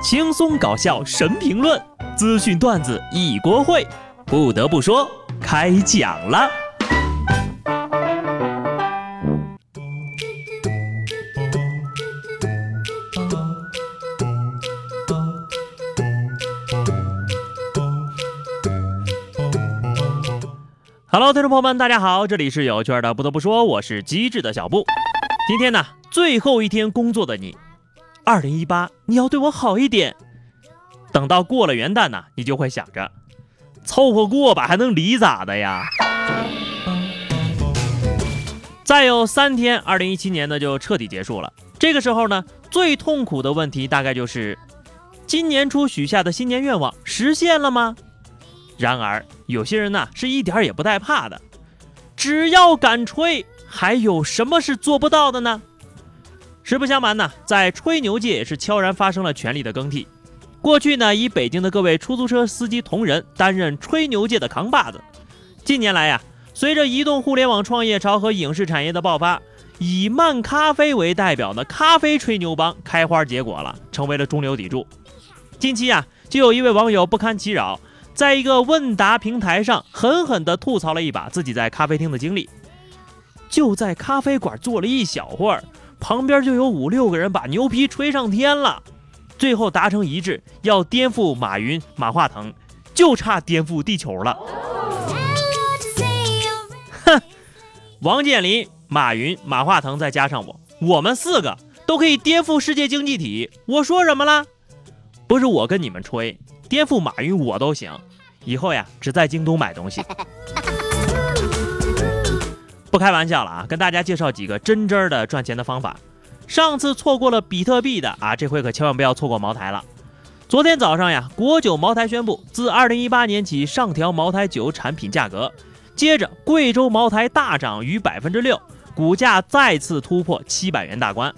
轻松搞笑神评论，资讯段子一锅烩。不得不说，开讲了。Hello， 听众朋友们，大家好，这里是有趣的。不得不说，我是机智的小布。今天呢，最后一天工作的你。2018，你要对我好一点。等到过了元旦呢，你就会想着凑合过吧，还能离咋的呀？再有3天，2017年呢就彻底结束了。这个时候呢，最痛苦的问题大概就是，今年初许下的新年愿望实现了吗？然而，有些人呢是一点也不带怕的，只要敢吹，还有什么是做不到的呢？实不相瞒呢，在吹牛界也是悄然发生了权力的更替。过去呢，以北京的各位出租车司机同仁担任吹牛界的扛把子。近年来呀，随着移动互联网创业潮和影视产业的爆发，以漫咖啡为代表的咖啡吹牛帮开花结果了，成为了中流砥柱。近期呀，就有一位网友不堪其扰，在一个问答平台上狠狠地吐槽了一把自己在咖啡厅的经历。就在咖啡馆坐了一小会儿，旁边就有5-6个人把牛皮吹上天了，最后达成一致，要颠覆马云、马化腾，就差颠覆地球了。哼，王健林、马云、马化腾再加上我们4个都可以颠覆世界经济体，我说什么了？不是我跟你们吹，颠覆马云我都行。以后呀，只在京东买东西。不开玩笑了啊，跟大家介绍几个真真的赚钱的方法。上次错过了比特币的啊，这回可千万不要错过茅台了。昨天早上呀，国酒茅台宣布自2018年起上调茅台酒产品价格。接着，贵州茅台大涨逾6%，股价再次突破700元大关。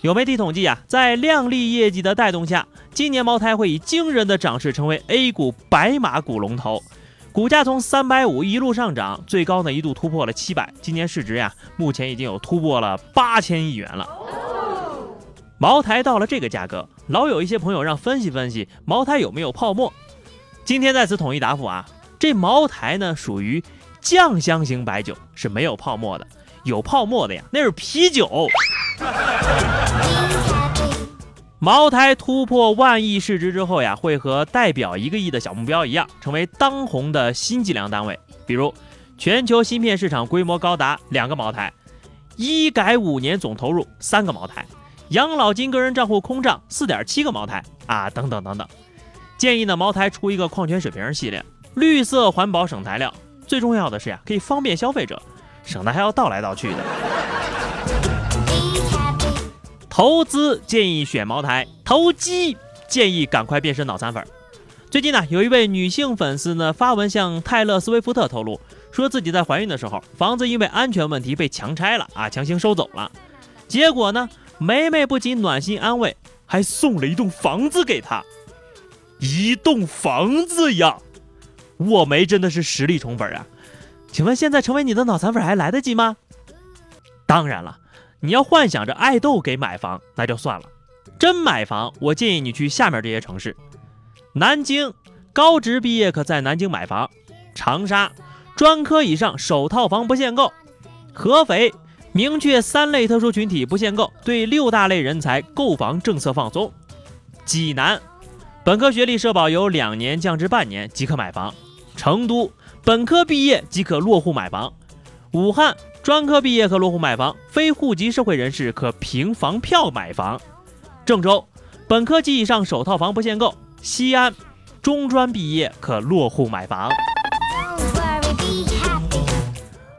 有媒体统计啊，在亮丽业绩的带动下，今年茅台会以惊人的涨势成为 A 股白马股龙头。股价从350一路上涨，最高呢一度突破了700，今年市值呀，目前已经有突破了8000亿元了。茅台到了这个价格，老有一些朋友让分析分析茅台有没有泡沫。今天在此统一答复啊，这茅台呢属于酱香型白酒，是没有泡沫的。有泡沫的呀，那是啤酒。茅台突破10000亿市值之后呀，会和代表1个亿的小目标一样，成为当红的新计量单位。比如，全球芯片市场规模高达2个茅台，医改5年总投入3个茅台，养老金个人账户空账4.7个茅台啊，等等等等。建议呢，茅台出一个矿泉水瓶系列，绿色环保省材料，最重要的是呀，可以方便消费者，省得还要倒来倒去的。投资建议选茅台，投机建议赶快变身脑残粉。最近呢，有一位女性粉丝呢发文向泰勒·斯威夫特透露，说自己在怀孕的时候，房子因为安全问题被强拆了啊，强行收走了。结果呢，梅梅不仅暖心安慰，还送了一栋房子给她。一栋房子呀，我梅真的是实力宠粉啊！请问现在成为你的脑残粉还来得及吗？当然了。你要幻想着爱豆给买房，那就算了。真买房，我建议你去下面这些城市：南京，高职毕业可在南京买房；长沙，专科以上首套房不限购；合肥，明确3类特殊群体不限购，对6大类人才购房政策放松；济南，本科学历社保由2年降至半年即可买房；成都，本科毕业即可落户买房；武汉。专科毕业可落户买房，非户籍社会人士可凭房票买房。郑州，本科及以上首套房不限购。西安，中专毕业可落户买房。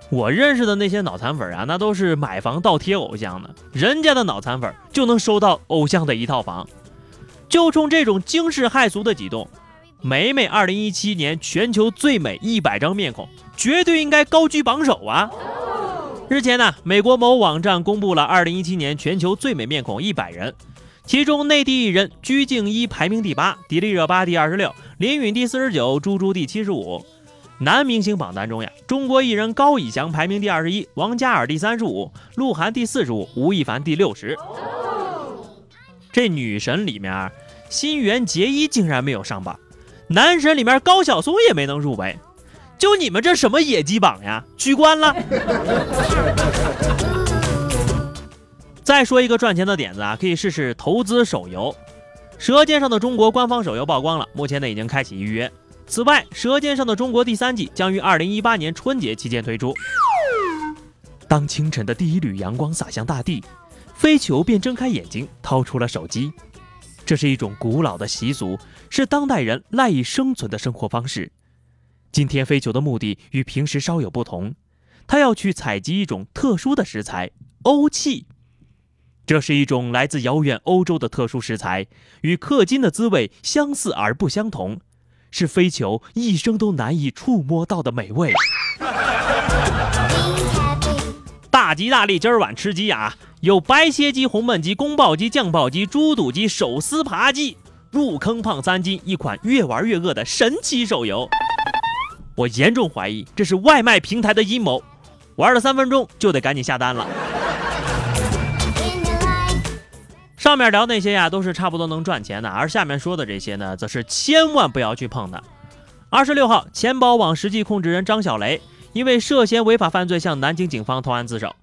我认识的那些脑残粉啊，那都是买房倒贴偶像的，人家的脑残粉就能收到偶像的一套房。就冲这种惊世骇俗的举动，梅梅2017年全球最美100张面孔，绝对应该高居榜首啊！之前呢，美国某网站公布了2017年全球最美面孔100人，其中内地艺人鞠婧祎排名第8，迪丽热巴第26，林允第49，朱珠第75。男明星榜单中呀，中国艺人高以翔排名第21，王嘉尔第35，鹿晗第45，吴亦凡第60。这女神里面，新垣结衣竟然没有上榜，男神里面高晓松也没能入围，就你们这什么野鸡榜呀，取关了。再说一个赚钱的点子啊，可以试试投资手游。舌尖上的中国官方手游曝光了，目前呢已经开启预约。此外，舌尖上的中国第三季将于2018年春节期间推出。当清晨的第一缕阳光洒向大地，飞球便睁开眼睛，掏出了手机。这是一种古老的习俗，是当代人赖以生存的生活方式。今天飞球的目的与平时稍有不同，他要去采集一种特殊的食材——欧气。这是一种来自遥远欧洲的特殊食材，与氪金的滋味相似而不相同，是飞球一生都难以触摸到的美味。大吉大利，今儿晚吃鸡啊！有白切鸡、红焖鸡、宫爆鸡、酱爆鸡、猪肚鸡、手撕扒鸡，入坑胖3斤，一款越玩越饿的神奇手游。我严重怀疑这是外卖平台的阴谋，玩了3分钟就得赶紧下单了。上面聊那些呀，都是差不多能赚钱的，而下面说的这些呢，则是千万不要去碰的。26号，钱宝网实际控制人张小雷因为涉嫌违法犯罪向南京警方投案自首，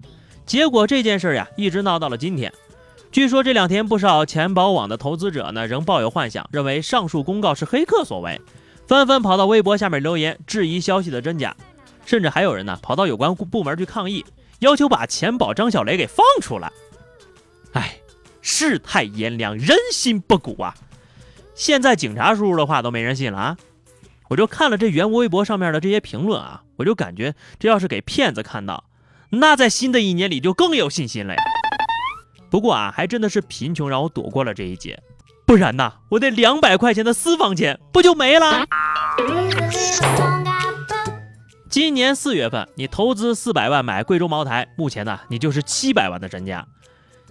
结果这件事呀，一直闹到了今天。据说这2天不少钱宝网的投资者呢，仍抱有幻想，认为上述公告是黑客所为，纷纷跑到微博下面留言质疑消息的真假，甚至还有人呢，跑到有关部门去抗议，要求把钱宝张小雷给放出来。哎，世态炎凉，人心不古啊！现在警察叔叔的话都没人信了啊！我就看了这原微博上面的这些评论啊，我就感觉这要是给骗子看到，那在新的一年里就更有信心了呀。不过啊，还真的是贫穷让我躲过了这一劫，不然呐，我得200块钱的私房钱不就没了？今年4月份，你投资400万买贵州茅台，目前呢，你就是700万的身家。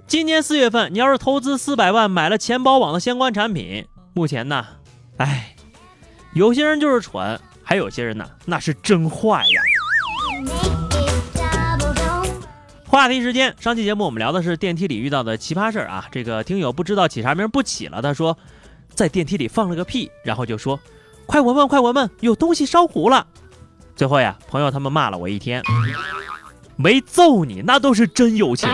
今年4月份，你要是投资400万买了钱包网的相关产品，目前呢，哎。有些人就是蠢，还有些人呢，那是真坏呀。话题时间，上期节目我们聊的是电梯里遇到的奇葩事啊。这个听友不知道起啥名不起了，他说在电梯里放了个屁，然后就说快闻闻快闻闻，有东西烧糊了。最后呀，朋友他们骂了我一天，没揍你那都是真友情。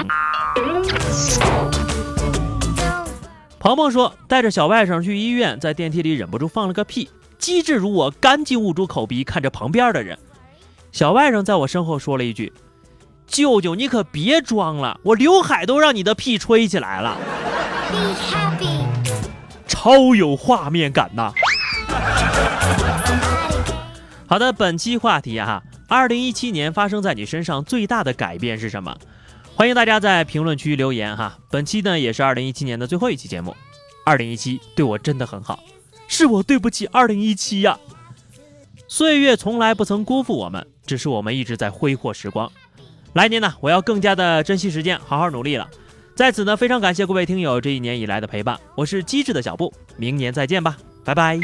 鹏鹏说带着小外甥去医院，在电梯里忍不住放了个屁，机智如我赶紧捂住口鼻看着旁边的人，小外甥在我身后说了一句，舅舅你可别装了，我刘海都让你的屁吹起来了。超有画面感呐。好的，本期话题啊，2017年发生在你身上最大的改变是什么？欢迎大家在评论区留言哈。本期呢也是2017年的最后一期节目。2017对我真的很好，是我对不起2017呀。岁月从来不曾辜负我们，只是我们一直在挥霍时光。来年呢，我要更加的珍惜时间，好好努力了。在此呢，非常感谢各位听友这一年以来的陪伴，我是机智的小布，明年再见吧，拜拜。